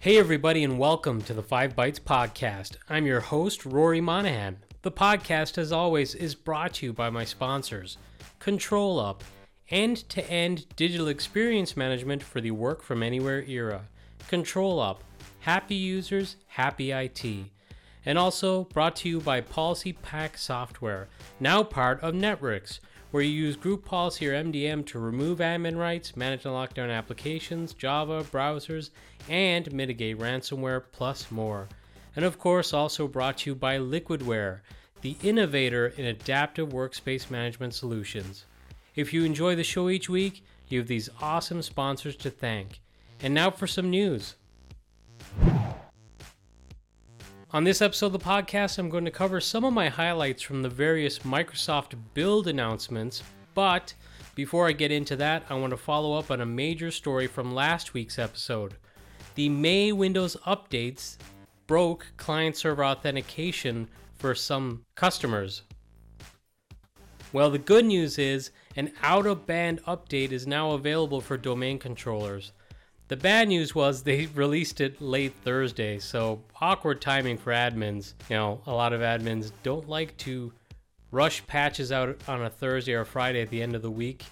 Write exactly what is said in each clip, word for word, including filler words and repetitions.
Hey everybody, and welcome to the Five Bytes Podcast. I'm your host, Rory Monahan. The podcast, as always, is brought to you by my sponsors, Control Up, end-to-end digital experience management for the work from anywhere era. Control Up, happy users, happy I T. And also brought to you by Policy Pack Software, now part of Netrix, where you use Group Policy or M D M to remove admin rights, manage and lock down applications, Java, browsers, and mitigate ransomware, plus more. And of course, also brought to you by Liquidware, the innovator in adaptive workspace management solutions. If you enjoy the show each week, you have these awesome sponsors to thank. And now for some news. On this episode of the podcast, I'm going to cover some of my highlights from the various Microsoft Build announcements, but before I get into that, I want to follow up on a major story from last week's episode. The May Windows updates broke client-server authentication for some customers. Well, the good news is an out-of-band update is now available for domain controllers. The bad news was they released it late Thursday, so awkward timing for admins. You know, a lot of admins don't like to rush patches out on a Thursday or Friday at the end of the week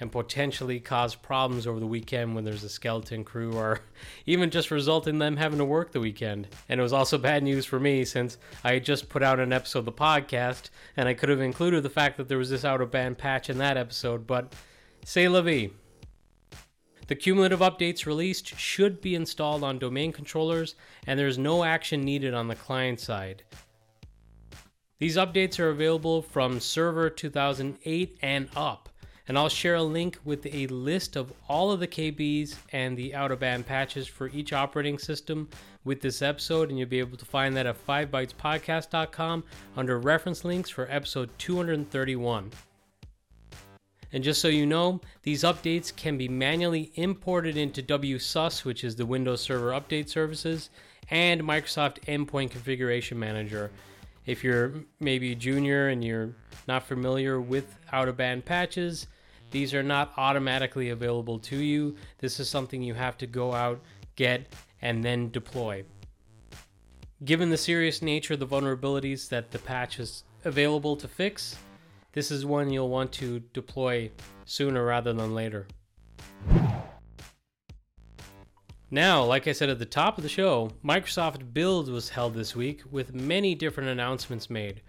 and potentially cause problems over the weekend when there's a skeleton crew, or even just result in them having to work the weekend. And it was also bad news for me, since I had just put out an episode of the podcast and I could have included the fact that there was this out-of-band patch in that episode, but c'est la vie. The cumulative updates released should be installed on domain controllers, and there's no action needed on the client side. These updates are available from Server two thousand eight and up, and I'll share a link with a list of all of the K Bs and the out-of-band patches for each operating system with this episode, and you'll be able to find that at five bytes podcast dot com under reference links for episode two thirty-one. And just so you know, these updates can be manually imported into W S U S, which is the Windows Server Update Services, and Microsoft Endpoint Configuration Manager. If you're maybe a junior and you're not familiar with out-of-band patches, these are not automatically available to you. This is something you have to go out, get, and then deploy. Given the serious nature of the vulnerabilities that the patch is available to fix, this is one you'll want to deploy sooner rather than later. Now, like I said at the top of the show, Microsoft Build was held this week with many different announcements made.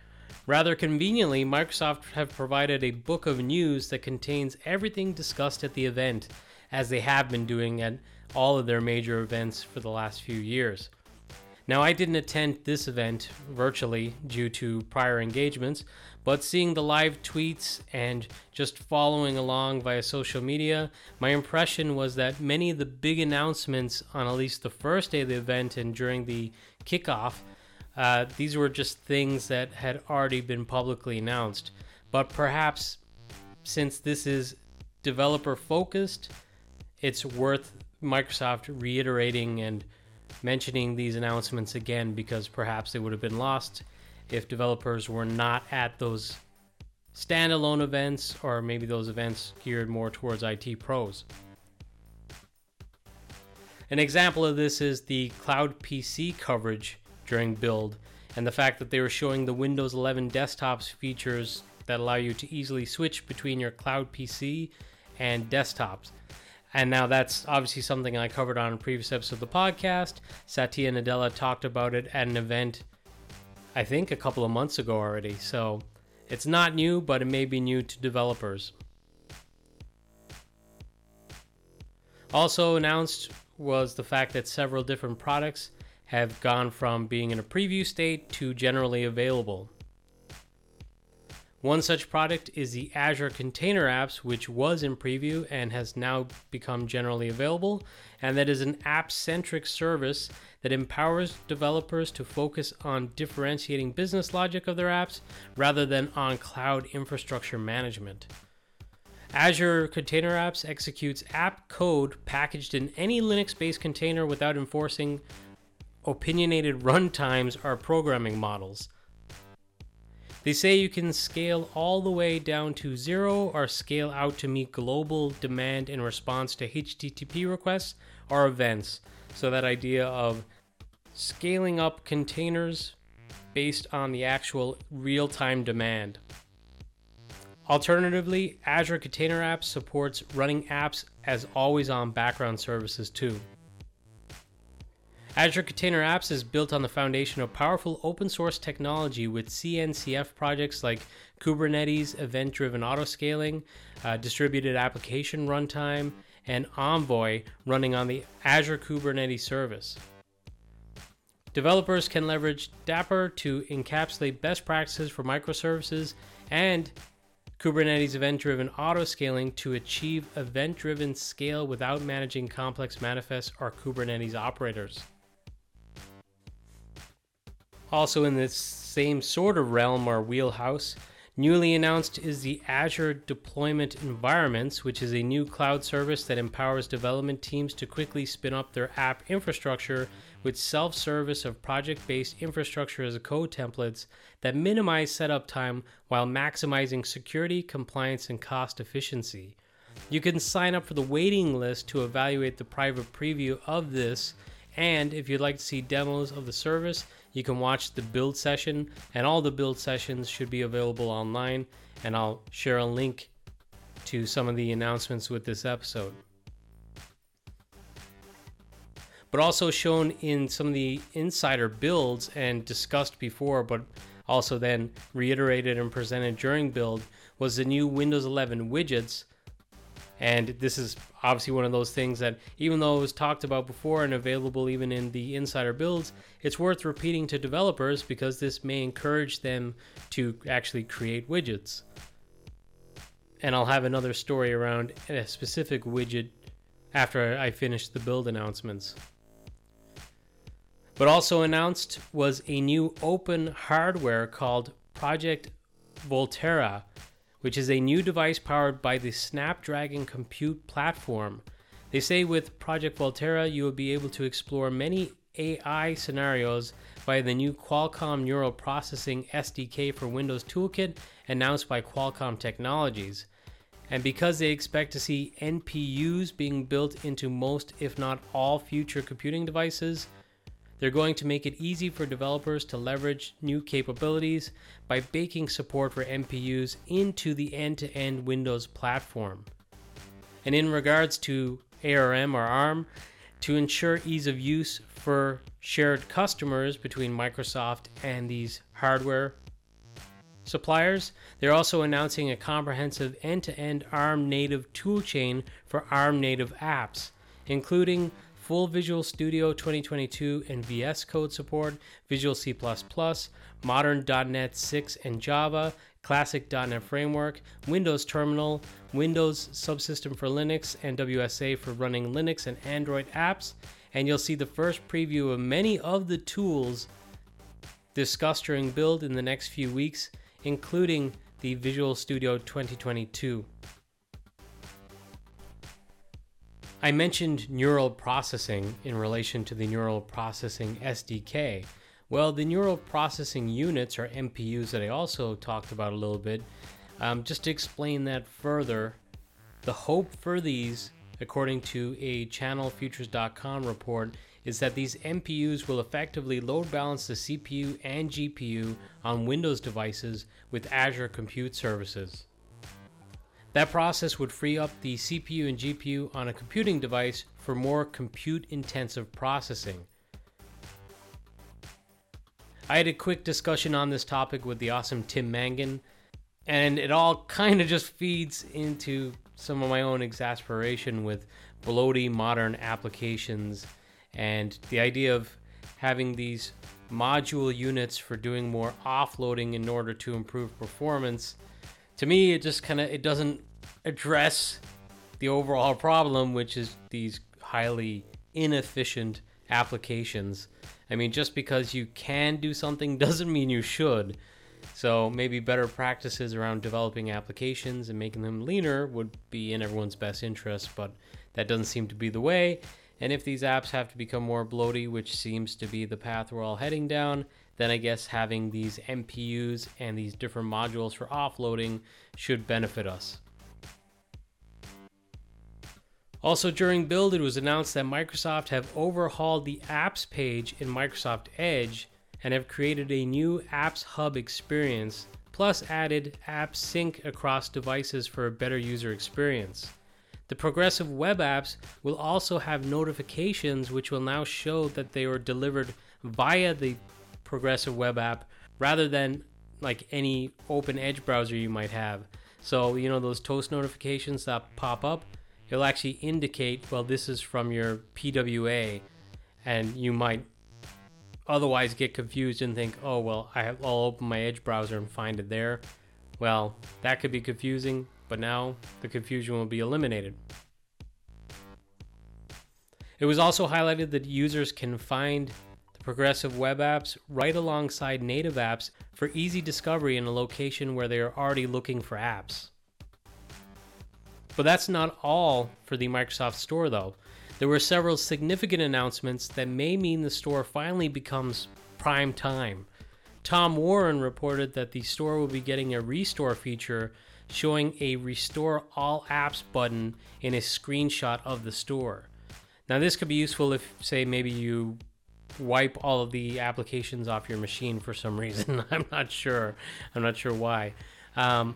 Rather conveniently, Microsoft have provided a book of news that contains everything discussed at the event, as they have been doing at all of their major events for the last few years. Now, I didn't attend this event virtually due to prior engagements, but seeing the live tweets and just following along via social media, my impression was that many of the big announcements on at least the first day of the event and during the kickoff, uh, these were just things that had already been publicly announced. But perhaps since this is developer focused, it's worth Microsoft reiterating and mentioning these announcements again, because perhaps they would have been lost if developers were not at those standalone events, or maybe those events geared more towards I T pros. An example of this is the cloud P C coverage during Build, and the fact that they were showing the Windows eleven desktop's features that allow you to easily switch between your cloud P C and desktops. And now that's obviously something I covered on a previous episode of the podcast. Satya Nadella talked about it at an event, I think a couple of months ago already. So it's not new, but it may be new to developers. Also announced was the fact that several different products have gone from being in a preview state to generally available. One such product is the Azure Container Apps, which was in preview and has now become generally available, and that is an app-centric service that empowers developers to focus on differentiating business logic of their apps rather than on cloud infrastructure management. Azure Container Apps executes app code packaged in any Linux-based container without enforcing opinionated runtimes are programming models. They say you can scale all the way down to zero or scale out to meet global demand in response to H T T P requests or events. So that idea of scaling up containers based on the actual real-time demand. Alternatively, Azure Container Apps supports running apps as always-on background services too. Azure Container Apps is built on the foundation of powerful open-source technology with C N C F projects like Kubernetes Event Driven Autoscaling, uh, Distributed Application Runtime, and Envoy running on the Azure Kubernetes Service. Developers can leverage Dapr to encapsulate best practices for microservices and Kubernetes Event Driven Autoscaling to achieve event driven scale without managing complex manifests or Kubernetes operators. Also in this same sort of realm or wheelhouse, newly announced is the Azure Deployment Environments, which is a new cloud service that empowers development teams to quickly spin up their app infrastructure with self-service of project-based infrastructure as a code templates that minimize setup time while maximizing security, compliance, and cost efficiency. You can sign up for the waiting list to evaluate the private preview of this, and if you'd like to see demos of the service, you can watch the build session, and all the build sessions should be available online, and I'll share a link to some of the announcements with this episode. But also shown in some of the insider builds and discussed before, but also then reiterated and presented during build, was the new Windows eleven widgets. And this is obviously one of those things that, even though it was talked about before and available even in the insider builds, it's worth repeating to developers because this may encourage them to actually create widgets. And I'll have another story around a specific widget after I finish the build announcements. But also announced was a new open hardware called Project Volterra, which is a new device powered by the Snapdragon compute platform. They say with Project Volterra, you will be able to explore many A I scenarios via the new Qualcomm Neural Processing S D K for Windows Toolkit announced by Qualcomm Technologies. And because they expect to see N P Us being built into most, if not all, future computing devices, they're going to make it easy for developers to leverage new capabilities by baking support for N P Us into the end-to-end Windows platform. And in regards to A R M or A R M, to ensure ease of use for shared customers between Microsoft and these hardware suppliers, they're also announcing a comprehensive end-to-end A R M native toolchain for A R M native apps, including full Visual Studio twenty twenty-two and V S Code support, Visual C plus plus, modern dot net six and Java, classic dot net framework, Windows Terminal, Windows Subsystem for Linux, and W S A for running Linux and Android apps. And you'll see the first preview of many of the tools discussed during build in the next few weeks, including the Visual Studio twenty twenty-two. I mentioned neural processing in relation to the neural processing S D K. Well, the neural processing units, or N P Us, that I also talked about a little bit, um, just to explain that further, the hope for these, according to a channel futures dot com report, is that these N P Us will effectively load balance the C P U and G P U on Windows devices with Azure Compute Services. That process would free up the C P U and G P U on a computing device for more compute-intensive processing. I had a quick discussion on this topic with the awesome Tim Mangan, and it all kind of just feeds into some of my own exasperation with bloaty modern applications and the idea of having these module units for doing more offloading in order to improve performance. To me, it just kind of, it doesn't address the overall problem, which is these highly inefficient applications. I mean, just because you can do something doesn't mean you should. So maybe better practices around developing applications and making them leaner would be in everyone's best interest, but that doesn't seem to be the way. And if these apps have to become more bloaty, which seems to be the path we're all heading down, then I guess having these N P Us and these different modules for offloading should benefit us. Also during Build, it was announced that Microsoft have overhauled the apps page in Microsoft Edge and have created a new Apps Hub experience, plus added App Sync across devices for a better user experience. The progressive web apps will also have notifications which will now show that they were delivered via the progressive web app rather than like any open Edge browser you might have. So, you know, those toast notifications that pop up, it'll actually indicate, well, this is from your P W A, and you might otherwise get confused and think, oh, well, I'll open my Edge browser and find it there. Well, that could be confusing. But now the confusion will be eliminated. It was also highlighted that users can find the progressive web apps right alongside native apps for easy discovery in a location where they are already looking for apps. But that's not all for the Microsoft Store, though. There were several significant announcements that may mean the store finally becomes prime time. Tom Warren reported that the store will be getting a restore feature, showing a restore all apps button in a screenshot of the store. Now this could be useful if, say, maybe you wipe all of the applications off your machine for some reason. I'm not sure. I'm not sure why. Um,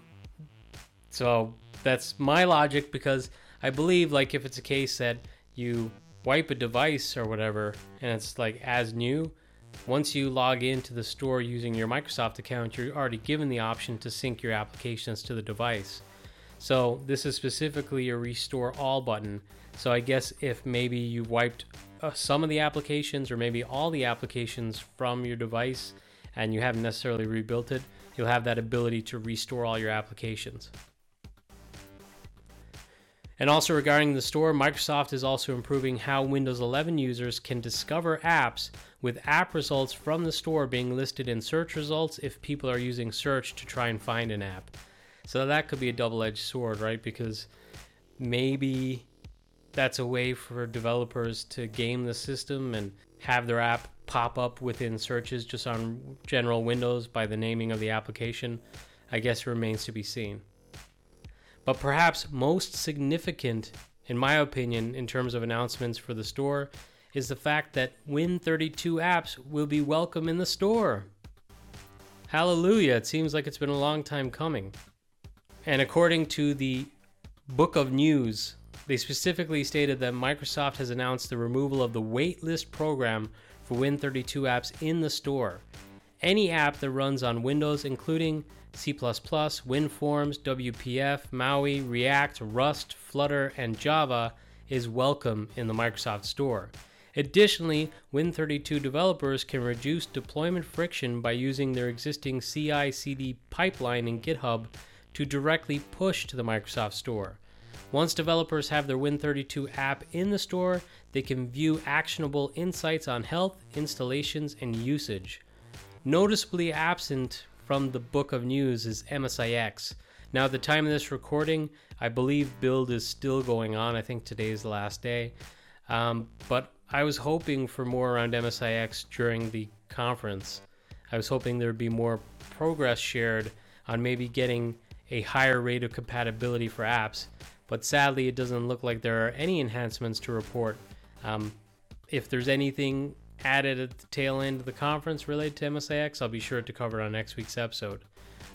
so that's my logic, because I believe, like, if it's a case that you wipe a device or whatever and it's like as new, once you log into the store using your Microsoft account, you're already given the option to sync your applications to the device. So this is specifically a restore all button. So I guess if maybe you wiped uh, some of the applications or maybe all the applications from your device and you haven't necessarily rebuilt it, you'll have that ability to restore all your applications. And also regarding the store, Microsoft is also improving how Windows eleven users can discover apps, with app results from the store being listed in search results if people are using search to try and find an app. So that could be a double-edged sword, right? Because maybe that's a way for developers to game the system and have their app pop up within searches just on general Windows by the naming of the application. I guess remains to be seen. But perhaps most significant, in my opinion, in terms of announcements for the store, is the fact that Win thirty-two apps will be welcome in the store. Hallelujah, it seems like it's been a long time coming. And according to the Book of News, they specifically stated that Microsoft has announced the removal of the waitlist program for Win thirty-two apps in the store. Any app that runs on Windows, including C plus plus, WinForms, W P F, MAUI, React, Rust, Flutter, and Java, is welcome in the Microsoft Store. Additionally, Win thirty-two developers can reduce deployment friction by using their existing C I C D pipeline in GitHub to directly push to the Microsoft Store. Once developers have their Win thirty-two app in the store, they can view actionable insights on health, installations, and usage. Noticeably absent from the Book of News is M S I X. Now, at the time of this recording, I believe Build is still going on. I think today is the last day. Um, but I was hoping for more around M S I X during the conference. I was hoping there would be more progress shared on maybe getting a higher rate of compatibility for apps. But sadly, it doesn't look like there are any enhancements to report. Um, if there's anything added at the tail end of the conference related to M S I X, I'll be sure to cover it on next week's episode.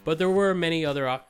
But there were many other,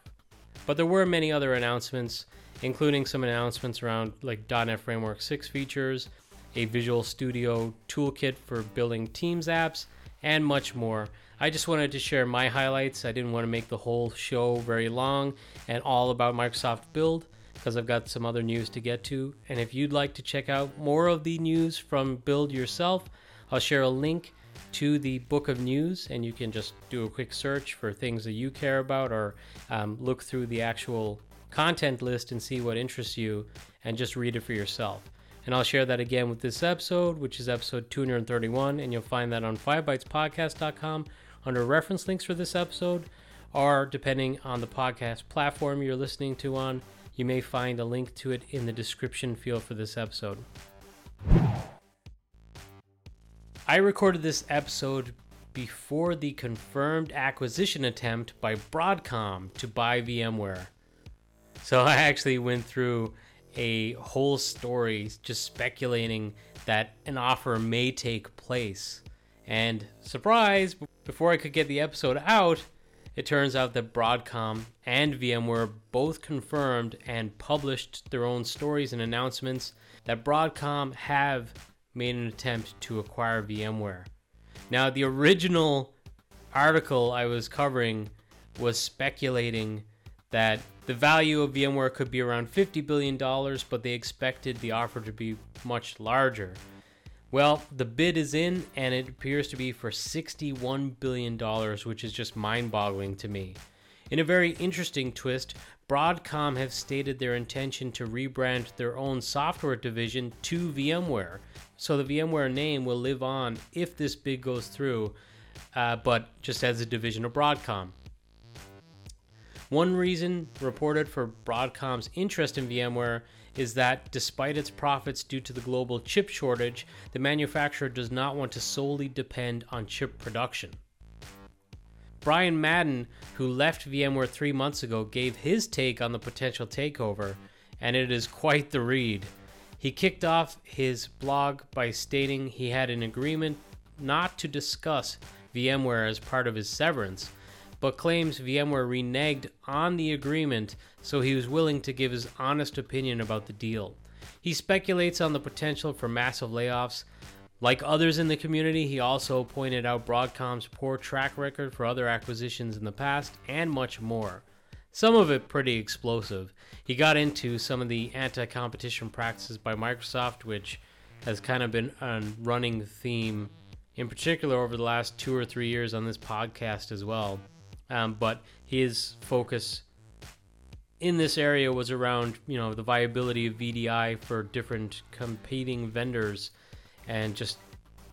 but there were many other announcements, including some announcements around like dot net Framework six features, a Visual Studio toolkit for building Teams apps, and much more. I just wanted to share my highlights. I didn't want to make the whole show very long and all about Microsoft Build, because I've got some other news to get to. And if you'd like to check out more of the news from Build yourself, I'll share a link to the Book of News, and you can just do a quick search for things that you care about, or um, look through the actual content list and see what interests you and just read it for yourself. And I'll share that again with this episode, which is episode two thirty-one, and you'll find that on five bytes podcast dot com under reference links for this episode, or depending on the podcast platform you're listening to on, you may find a link to it in the description field for this episode. I recorded this episode before the confirmed acquisition attempt by Broadcom to buy VMware. So I actually went through a whole story just speculating that an offer may take place. And surprise, before I could get the episode out, it turns out that Broadcom and VMware both confirmed and published their own stories and announcements that Broadcom have made an attempt to acquire VMware. Now, the original article I was covering was speculating that the value of VMware could be around fifty billion dollars, but they expected the offer to be much larger. Well, the bid is in, and it appears to be for sixty-one billion dollars, which is just mind-boggling to me. In a very interesting twist, Broadcom have stated their intention to rebrand their own software division to VMware, so the VMware name will live on if this bid goes through, uh, but just as a division of Broadcom. One reason reported for Broadcom's interest in VMware is that despite its profits due to the global chip shortage, the manufacturer does not want to solely depend on chip production. Brian Madden, who left VMware three months ago, gave his take on the potential takeover, and it is quite the read. He kicked off his blog by stating he had an agreement not to discuss VMware as part of his severance, but claims VMware reneged on the agreement, so he was willing to give his honest opinion about the deal. He speculates on the potential for massive layoffs. Like others in the community, he also pointed out Broadcom's poor track record for other acquisitions in the past, and much more. Some of it pretty explosive. He got into some of the anti-competition practices by Microsoft, which has kind of been a running theme, in particular over the last two or three years on this podcast as well. Um, but his focus in this area was around, you know, the viability of V D I for different competing vendors, and just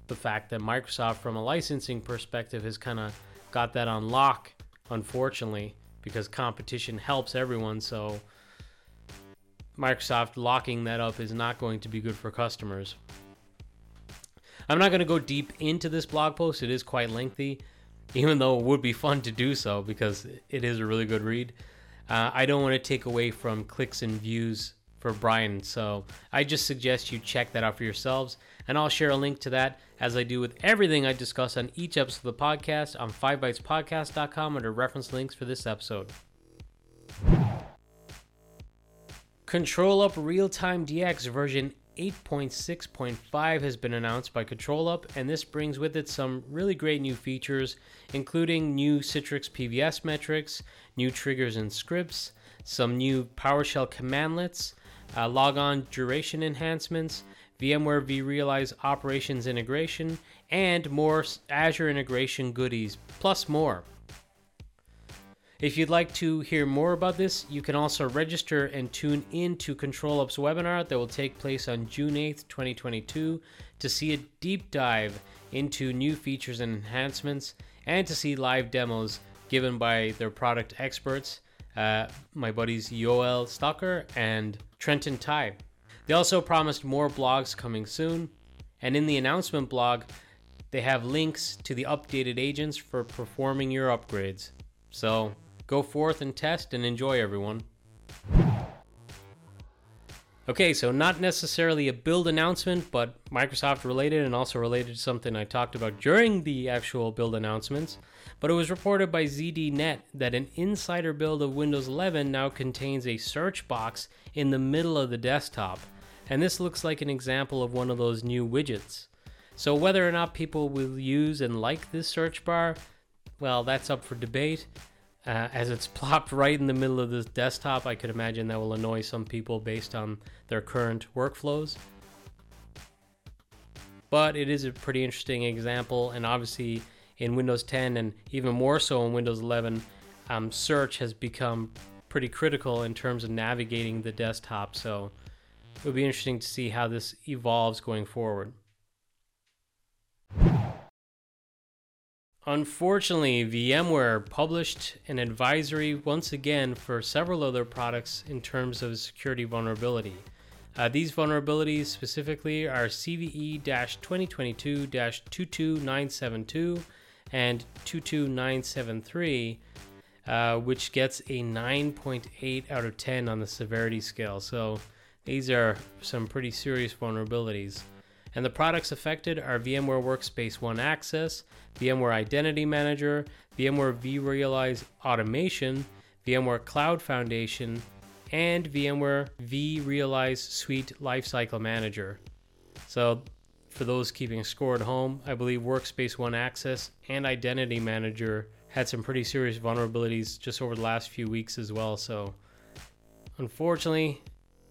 the fact that Microsoft, from a licensing perspective, has kind of got that on lock, unfortunately, because competition helps everyone. So Microsoft locking that up is not going to be good for customers. I'm not going to go deep into this blog post. It is quite lengthy, even though it would be fun to do so because it is a really good read. Uh, I don't want to take away from clicks and views for Brian, so I just suggest you check that out for yourselves, and I'll share a link to that as I do with everything I discuss on each episode of the podcast on five bytes podcast dot com under reference links for this episode. Control Up Real-Time D X version eight point six point five has been announced by Control Up, and this brings with it some really great new features, including new Citrix P V S metrics, new triggers and scripts, some new PowerShell commandlets, Uh, logon duration enhancements, VMware vRealize operations integration, and more Azure integration goodies, plus more. If you'd like to hear more about this, you can also register and tune in to Control Up's webinar that will take place on June eighth, twenty twenty-two, to see a deep dive into new features and enhancements, and to see live demos given by their product experts, Uh, my buddies Yoel Stocker and Trenton Tai. They also promised more blogs coming soon, and in the announcement blog, they have links to the updated agents for performing your upgrades. So go forth and test and enjoy, everyone. Okay, so not necessarily a build announcement, but Microsoft related, and also related to something I talked about during the actual build announcements. But it was reported by Z D Net that an insider build of Windows eleven now contains a search box in the middle of the desktop. And this looks like an example of one of those new widgets. So whether or not people will use and like this search bar, well, that's up for debate. Uh, as it's plopped right in the middle of this desktop, I could imagine that will annoy some people based on their current workflows. But it is a pretty interesting example, and obviously in Windows ten, and even more so in Windows eleven, um, search has become pretty critical in terms of navigating the desktop, so it will be interesting to see how this evolves going forward. Unfortunately, VMware published an advisory once again for several other products in terms of security vulnerability. Uh, these vulnerabilities specifically are C V E twenty twenty-two two two nine seven two and two two nine seven three, uh, which gets a nine point eight out of ten on the severity scale. So these are some pretty serious vulnerabilities. And the products affected are VMware Workspace ONE Access, VMware Identity Manager, VMware vRealize Automation, VMware Cloud Foundation, and VMware vRealize Suite Lifecycle Manager. So for those keeping score at home, I believe Workspace ONE Access and Identity Manager had some pretty serious vulnerabilities just over the last few weeks as well. So unfortunately,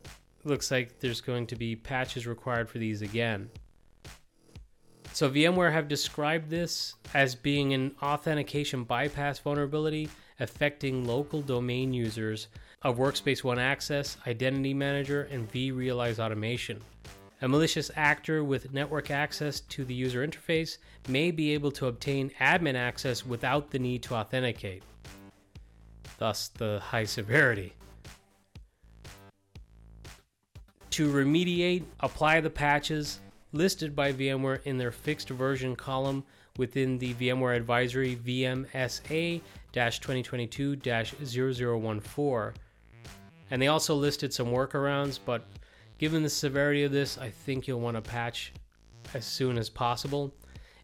it looks like there's going to be patches required for these again. So VMware have described this as being an authentication bypass vulnerability affecting local domain users of Workspace ONE Access, Identity Manager, and vRealize Automation. A malicious actor with network access to the user interface may be able to obtain admin access without the need to authenticate, thus the high severity. To remediate, apply the patches listed by VMware in their fixed version column within the VMware Advisory V M S A twenty twenty-two zero zero one four. And they also listed some workarounds, but given the severity of this, I think you'll want to patch as soon as possible.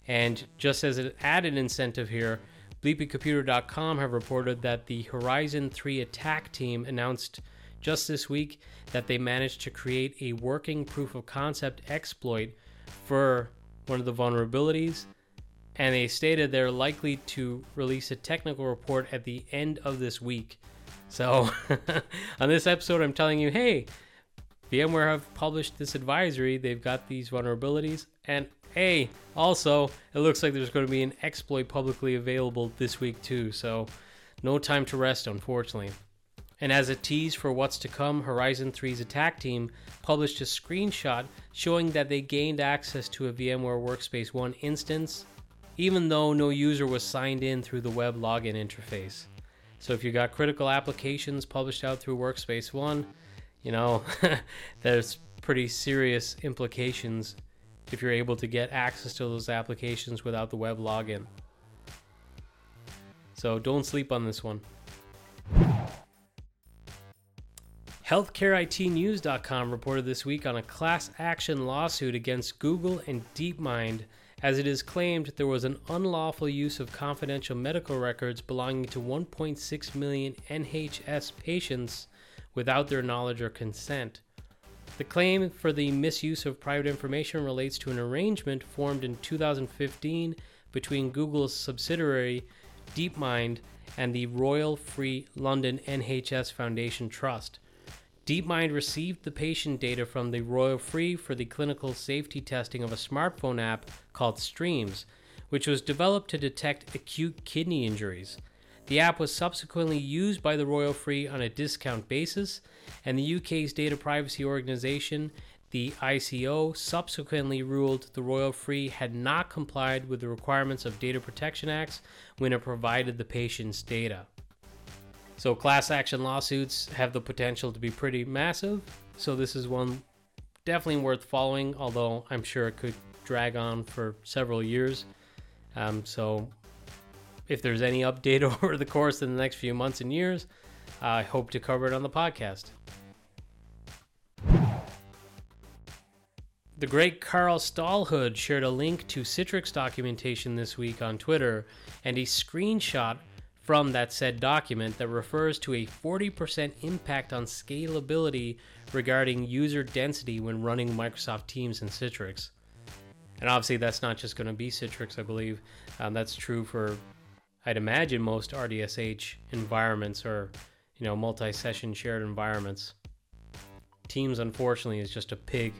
And just as an added incentive here, bleepy computer dot com have reported that the Horizon three attack team announced just this week that they managed to create a working proof of concept exploit for one of the vulnerabilities. And they stated they're likely to release a technical report at the end of this week. So on this episode, I'm telling you, hey, VMware have published this advisory. They've got these vulnerabilities. And hey, also, it looks like there's going to be an exploit publicly available this week too. So no time to rest, unfortunately. And as a tease for what's to come, Horizon three's attack team published a screenshot showing that they gained access to a VMware Workspace ONE instance, even though no user was signed in through the web login interface. So if you got critical applications published out through Workspace ONE, you know, there's pretty serious implications if you're able to get access to those applications without the web login. So don't sleep on this one. healthcare I T news dot com reported this week on a class action lawsuit against Google and DeepMind, as it is claimed there was an unlawful use of confidential medical records belonging to one point six million N H S patients without their knowledge or consent. The claim for the misuse of private information relates to an arrangement formed in two thousand fifteen between Google's subsidiary DeepMind and the Royal Free London N H S Foundation Trust. DeepMind received the patient data from the Royal Free for the clinical safety testing of a smartphone app called Streams, which was developed to detect acute kidney injuries. The app was subsequently used by the Royal Free on a discount basis, and the U K's data privacy organization, the I C O, subsequently ruled the Royal Free had not complied with the requirements of Data Protection Acts when it provided the patient's data. So class action lawsuits have the potential to be pretty massive. So this is one definitely worth following, although I'm sure it could drag on for several years. Um, so if there's any update over the course of the next few months and years, I hope to cover it on the podcast. The great Carl Stallhood shared a link to Citrix documentation this week on Twitter, and a screenshot from that said document that refers to a forty percent impact on scalability regarding user density when running Microsoft Teams in Citrix. And obviously that's not just going to be Citrix, I believe. Um, that's true for, I'd imagine, most R D S H environments or, you know, multi-session shared environments. Teams, unfortunately, is just a pig.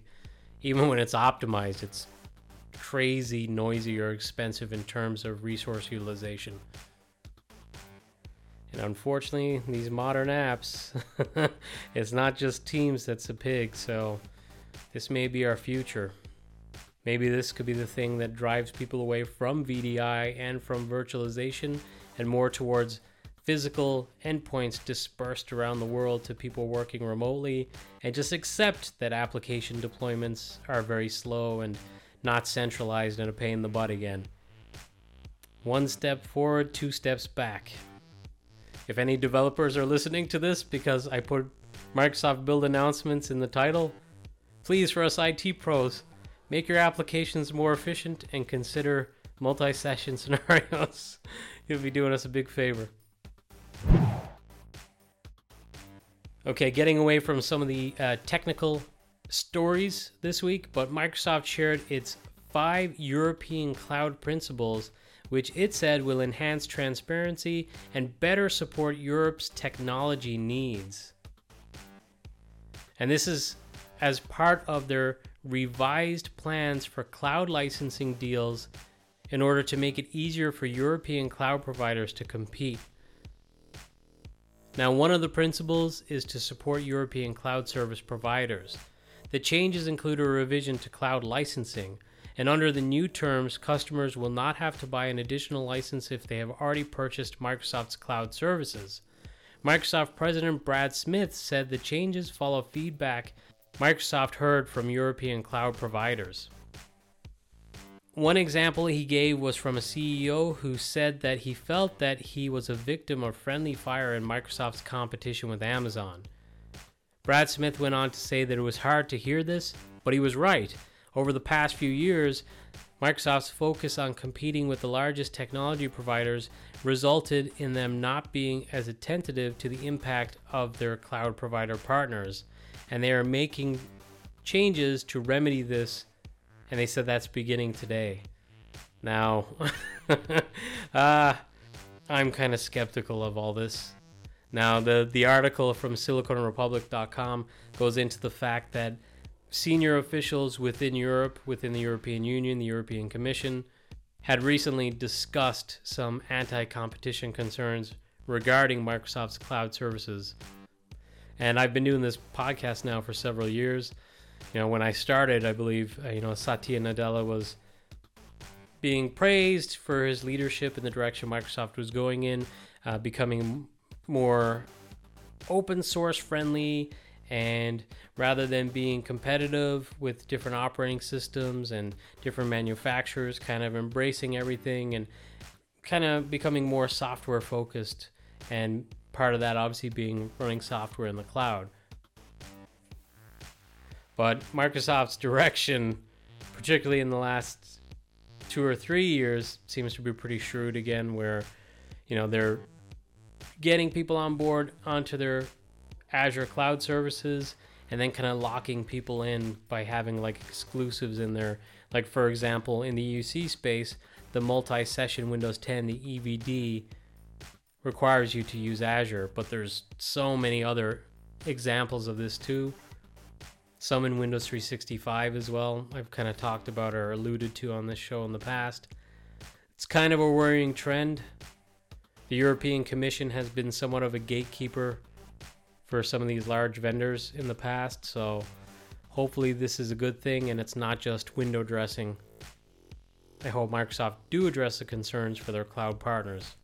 Even when it's optimized, it's crazy noisy or expensive in terms of resource utilization. And unfortunately, these modern apps, it's not just Teams that's a pig, so this may be our future. Maybe this could be the thing that drives people away from V D I and from virtualization and more towards physical endpoints dispersed around the world to people working remotely, and just accept that application deployments are very slow and not centralized and a pain in the butt again. One step forward, two steps back. If any developers are listening to this because I put Microsoft Build announcements in the title, please, for us I T pros, make your applications more efficient and consider multi-session scenarios. You'll be doing us a big favor. Okay, getting away from some of the uh, technical stories this week, but Microsoft shared its five European cloud principles, which it said will enhance transparency and better support Europe's technology needs. And this is as part of their revised plans for cloud licensing deals in order to make it easier for European cloud providers to compete. Now, one of the principles is to support European cloud service providers. The changes include a revision to cloud licensing, and under the new terms, customers will not have to buy an additional license if they have already purchased Microsoft's cloud services. Microsoft President Brad Smith said the changes follow feedback Microsoft heard from European cloud providers. One example he gave was from a C E O who said that he felt that he was a victim of friendly fire in Microsoft's competition with Amazon. Brad Smith went on to say that it was hard to hear this, but he was right. Over the past few years, Microsoft's focus on competing with the largest technology providers resulted in them not being as attentive to the impact of their cloud provider partners, and they are making changes to remedy this. And they said that's beginning today. Now, uh, I'm kind of skeptical of all this. Now, the, the article from silicon republic dot com goes into the fact that senior officials within Europe, within the European Union, the European Commission, had recently discussed some anti-competition concerns regarding Microsoft's cloud services. And I've been doing this podcast now for several years. You know, when I started, I believe, you know, Satya Nadella was being praised for his leadership in the direction Microsoft was going in, uh, becoming more open source friendly, and rather than being competitive with different operating systems and different manufacturers, kind of embracing everything and kind of becoming more software focused, and part of that obviously being running software in the cloud. But Microsoft's direction, particularly in the last two or three years, seems to be pretty shrewd again, where, you know, they're getting people on board onto their Azure cloud services and then kind of locking people in by having like exclusives in there. Like, for example, in the U C space, the multi-session Windows ten, the E V D, requires you to use Azure, but there's so many other examples of this too. Some in Windows three sixty-five as well, I've kind of talked about or alluded to on this show in the past. It's kind of a worrying trend. The European Commission has been somewhat of a gatekeeper for some of these large vendors in the past, so hopefully this is a good thing and it's not just window dressing. I hope Microsoft do address the concerns for their cloud partners.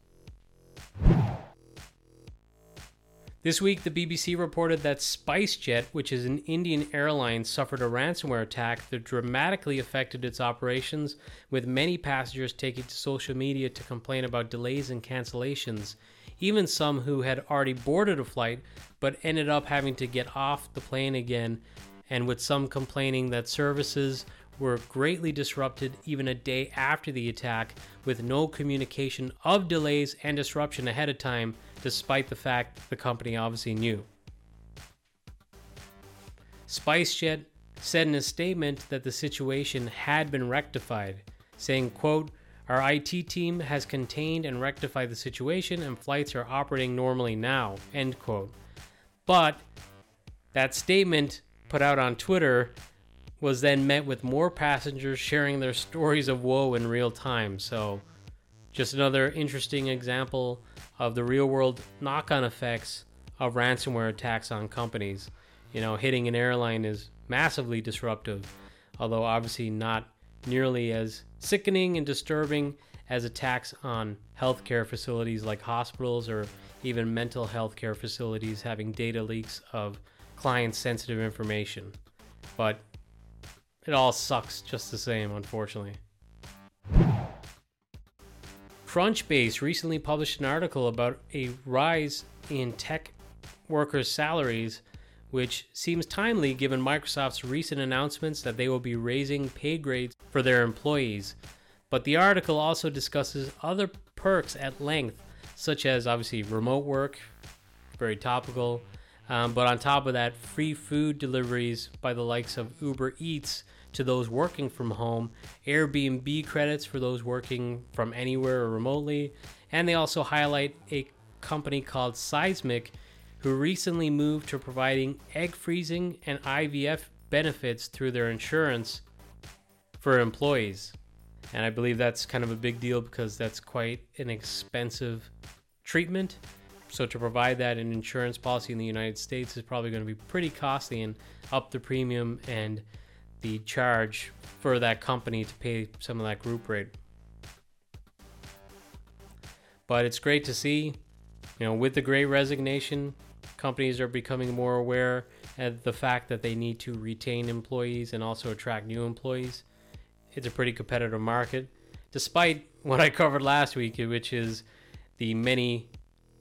This week, the B B C reported that SpiceJet, which is an Indian airline, suffered a ransomware attack that dramatically affected its operations, with many passengers taking to social media to complain about delays and cancellations, even some who had already boarded a flight but ended up having to get off the plane again, and with some complaining that services were greatly disrupted even a day after the attack, with no communication of delays and disruption ahead of time, despite the fact the company obviously knew. SpiceJet said in a statement that the situation had been rectified, saying, quote, "Our I T team has contained and rectified the situation and flights are operating normally now," end quote. But that statement put out on Twitter was then met with more passengers sharing their stories of woe in real time. So just another interesting example of the real-world knock-on effects of ransomware attacks on companies. You know, hitting an airline is massively disruptive, although obviously not nearly as sickening and disturbing as attacks on healthcare facilities like hospitals or even mental health care facilities having data leaks of client-sensitive information. But it all sucks just the same, unfortunately. Crunchbase recently published an article about a rise in tech workers' salaries, which seems timely given Microsoft's recent announcements that they will be raising pay grades for their employees. But the article also discusses other perks at length, such as obviously remote work, very topical, um, but on top of that, free food deliveries by the likes of Uber Eats to those working from home, Airbnb credits for those working from anywhere or remotely, and they also highlight a company called Seismic, who recently moved to providing egg freezing and I V F benefits through their insurance for employees. And I believe that's kind of a big deal because that's quite an expensive treatment. So to provide that in insurance policy in the United States is probably going to be pretty costly and up the premium and the charge for that company to pay some of that group rate. But it's great to see, you know, with the Great Resignation, companies are becoming more aware of the fact that they need to retain employees and also attract new employees. It's a pretty competitive market, despite what I covered last week, which is the many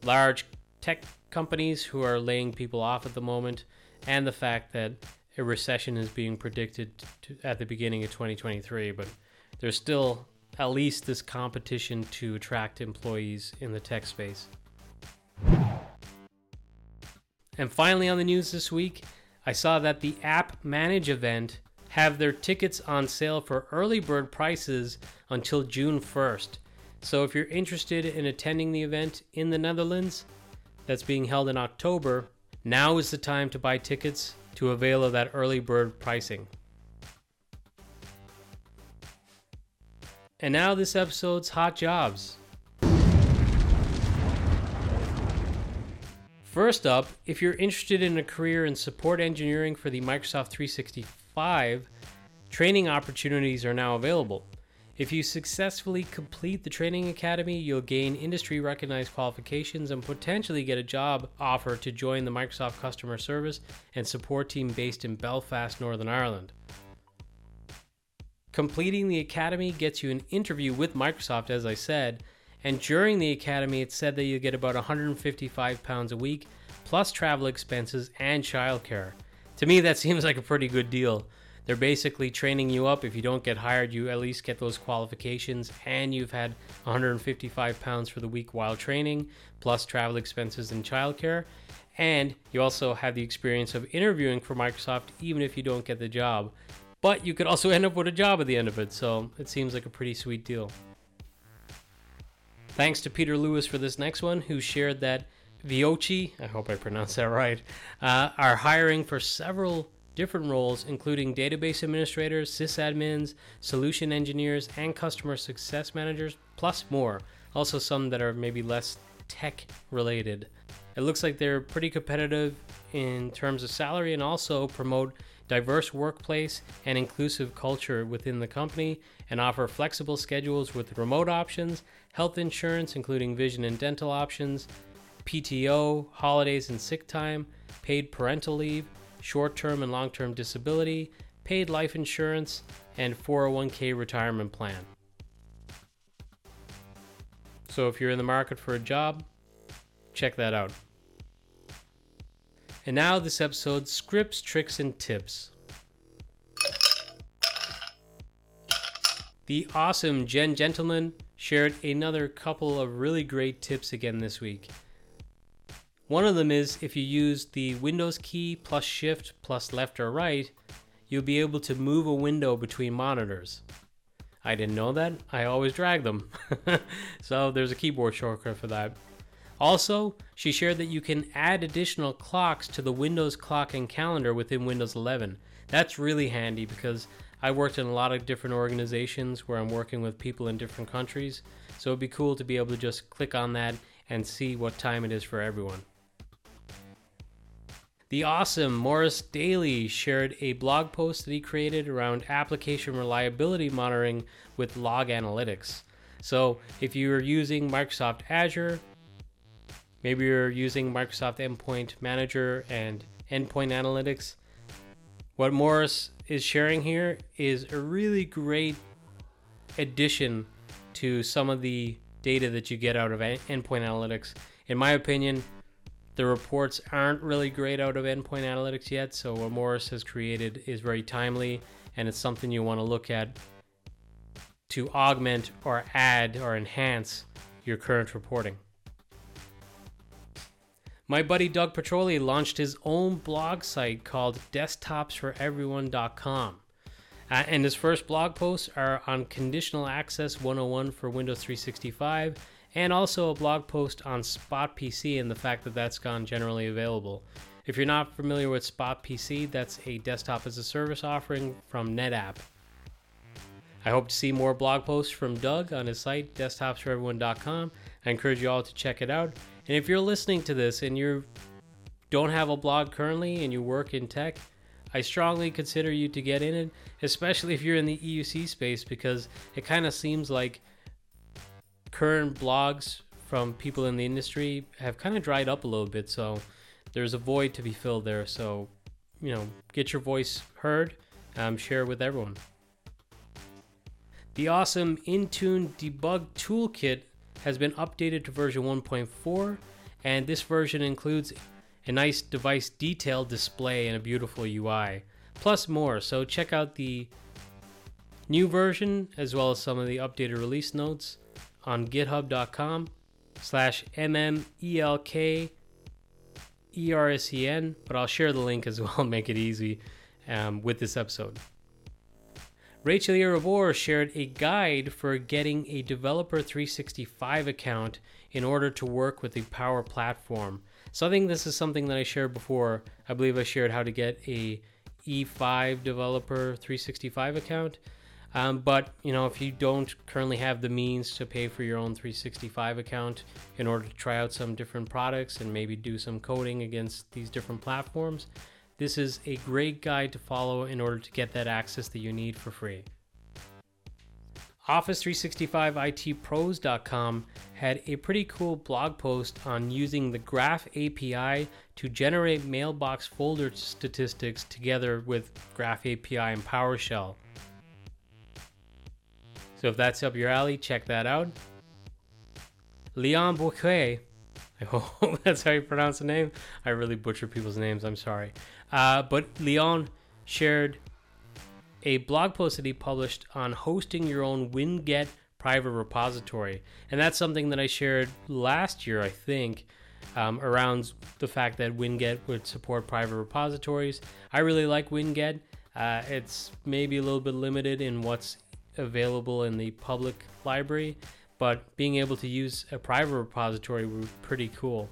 large tech companies who are laying people off at the moment, and the fact that a recession is being predicted to, at the beginning of twenty twenty-three, but there's still at least this competition to attract employees in the tech space. And finally on the news this week, I saw that the App Manage event have their tickets on sale for early bird prices until June first. So if you're interested in attending the event in the Netherlands that's being held in October, now is the time to buy tickets to avail of that early bird pricing. And now this episode's hot jobs. First up, if you're interested in a career in support engineering for the Microsoft three sixty-five, training opportunities are now available. If you successfully complete the training academy, you'll gain industry-recognized qualifications and potentially get a job offer to join the Microsoft customer service and support team based in Belfast, Northern Ireland. Completing the academy gets you an interview with Microsoft, as I said, and during the academy, it's said that you get about one hundred fifty-five pounds a week, plus travel expenses and childcare. To me, that seems like a pretty good deal. They're basically training you up. If you don't get hired, you at least get those qualifications and you've had one hundred fifty-five pounds for the week while training, plus travel expenses and childcare. And you also have the experience of interviewing for Microsoft, even if you don't get the job. But you could also end up with a job at the end of it, so it seems like a pretty sweet deal. Thanks to Peter Lewis for this next one, who shared that Vioci, I hope I pronounced that right, uh, are hiring for several different roles, including database administrators, sysadmins, solution engineers, and customer success managers, plus more. Also some that are maybe less tech related. It looks like they're pretty competitive in terms of salary and also promote diverse workplace and inclusive culture within the company and offer flexible schedules with remote options, health insurance, including vision and dental options, P T O, holidays and sick time, paid parental leave, short-term and long-term disability, paid life insurance, and four oh one k retirement plan. So if you're in the market for a job, check that out. And now this episode's scripts, tricks, and tips. The awesome Jen Gentleman shared another couple of really great tips again this week. One of them is if you use the Windows key plus shift plus left or right, you'll be able to move a window between monitors. I didn't know that. I always drag them. So there's a keyboard shortcut for that. Also, she shared that you can add additional clocks to the Windows clock and calendar within Windows eleven. That's really handy because I worked in a lot of different organizations where I'm working with people in different countries. So it'd be cool to be able to just click on that and see what time it is for everyone. The awesome Morris Daly shared a blog post that he created around application reliability monitoring with log analytics. So if you're using Microsoft Azure, maybe you're using Microsoft Endpoint Manager and Endpoint Analytics, what Morris is sharing here is a really great addition to some of the data that you get out of Endpoint Analytics. In my opinion, the reports aren't really great out of Endpoint Analytics yet, so what Morris has created is very timely, and it's something you want to look at to augment or add or enhance your current reporting. My buddy Doug Petroli launched his own blog site called desktops for everyone dot com. Uh, and his first blog posts are on Conditional Access one oh one for Windows three sixty-five, and also a blog post on Spot P C and the fact that that's gone generally available. If you're not familiar with Spot P C, that's a desktop as a service offering from NetApp. I hope to see more blog posts from Doug on his site, desktops for everyone dot com. I encourage you all to check it out. And if you're listening to this and you don't have a blog currently and you work in tech, I strongly consider you to get in it, especially if you're in the E U C space, because it kind of seems like current blogs from people in the industry have kind of dried up a little bit, so there's a void to be filled there. So, you know, get your voice heard, um, share with everyone. The awesome Intune Debug Toolkit has been updated to version one point four, and this version includes a nice device detail display and a beautiful U I, plus more. So check out the new version as well as some of the updated release notes on github dot com slash M M E L K E R S E N, but I'll share the link as well, make it easy um, with this episode. Rachel Irabor shared a guide for getting a Developer three sixty-five account in order to work with the Power Platform. So I think this is something that I shared before. I believe I shared how to get a E five Developer three sixty-five account. Um, but, you know, if you don't currently have the means to pay for your own three sixty-five account in order to try out some different products and maybe do some coding against these different platforms, this is a great guide to follow in order to get that access that you need for free. Office three sixty-five I T pros dot com had a pretty cool blog post on using the Graph A P I to generate mailbox folder statistics together with Graph A P I and PowerShell. So if that's up your alley, check that out. Leon Bouquet, I hope that's how you pronounce the name. I really butcher people's names, I'm sorry. Uh, but Leon shared a blog post that he published on hosting your own Winget private repository. And that's something that I shared last year, I think, um, around the fact that Winget would support private repositories. I really like Winget. Uh, it's maybe a little bit limited in what's available in the public library, but being able to use a private repository was pretty cool.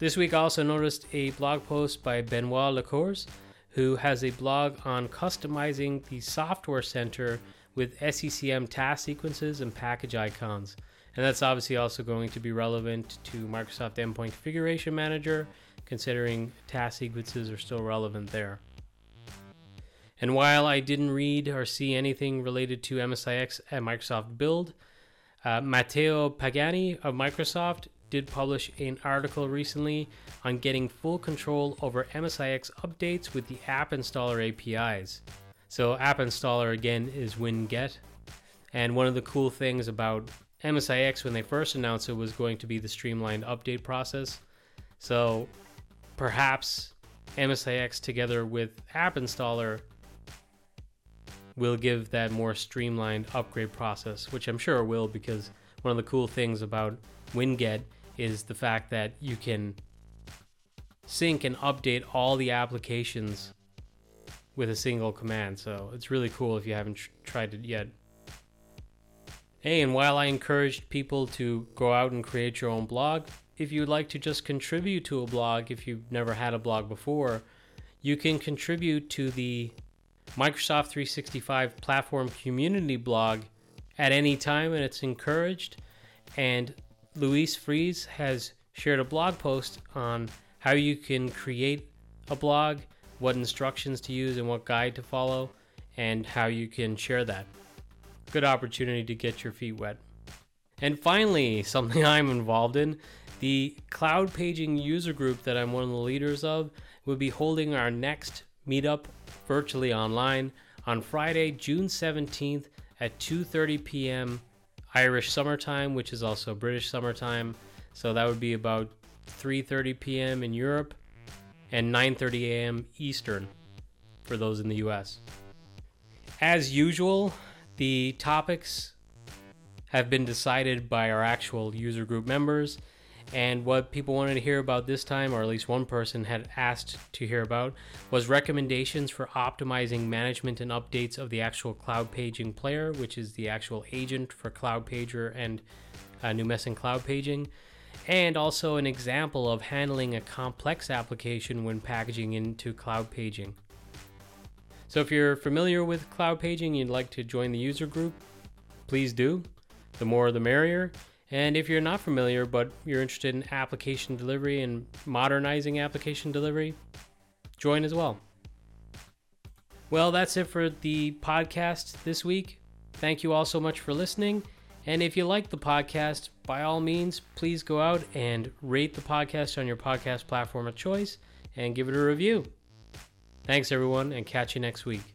This week I also noticed a blog post by Benoit Lecours, who has a blog on customizing the software center with S E C M task sequences and package icons. And that's obviously also going to be relevant to Microsoft Endpoint Configuration Manager, considering task sequences are still relevant there. And while I didn't read or see anything related to M S I X at Microsoft Build, uh, Matteo Pagani of Microsoft did publish an article recently on getting full control over M S I X updates with the App Installer A P Is. So App Installer, again, is Winget. And one of the cool things about M S I X when they first announced it was going to be the streamlined update process. So perhaps M S I X together with App Installer will give that more streamlined upgrade process, which I'm sure it will, because one of the cool things about Winget is the fact that you can sync and update all the applications with a single command. So it's really cool if you haven't tr- tried it yet. Hey, and while I encouraged people to go out and create your own blog, if you'd like to just contribute to a blog, if you've never had a blog before, you can contribute to the Microsoft three sixty-five Platform Community blog at any time, and it's encouraged. And Luis Fries has shared a blog post on how you can create a blog, what instructions to use and what guide to follow, and how you can share that. good opportunity to get your feet wet. And finally, something I'm involved in, the Cloud Paging user group that I'm one of the leaders of will be holding our next meetup virtually online on Friday, June seventeenth at two thirty p.m. Irish summertime, which is also British summertime. So that would be about three thirty p.m. in Europe and nine thirty a.m. Eastern for those in the U S. As usual, the topics have been decided by our actual user group members, and what people wanted to hear about this time, or at least one person had asked to hear about, was recommendations for optimizing management and updates of the actual Cloud Paging player, which is the actual agent for Cloud Pager and uh, Numescent Cloud Paging, and also an example of handling a complex application when packaging into Cloud Paging. So if you're familiar with Cloud Paging, you'd like to join the user group, please do. The more the merrier. And if you're not familiar, but you're interested in application delivery and modernizing application delivery, join as well. Well, that's it for the podcast this week. Thank you all so much for listening. And if you like the podcast, by all means, please go out and rate the podcast on your podcast platform of choice and give it a review. Thanks, everyone, and catch you next week.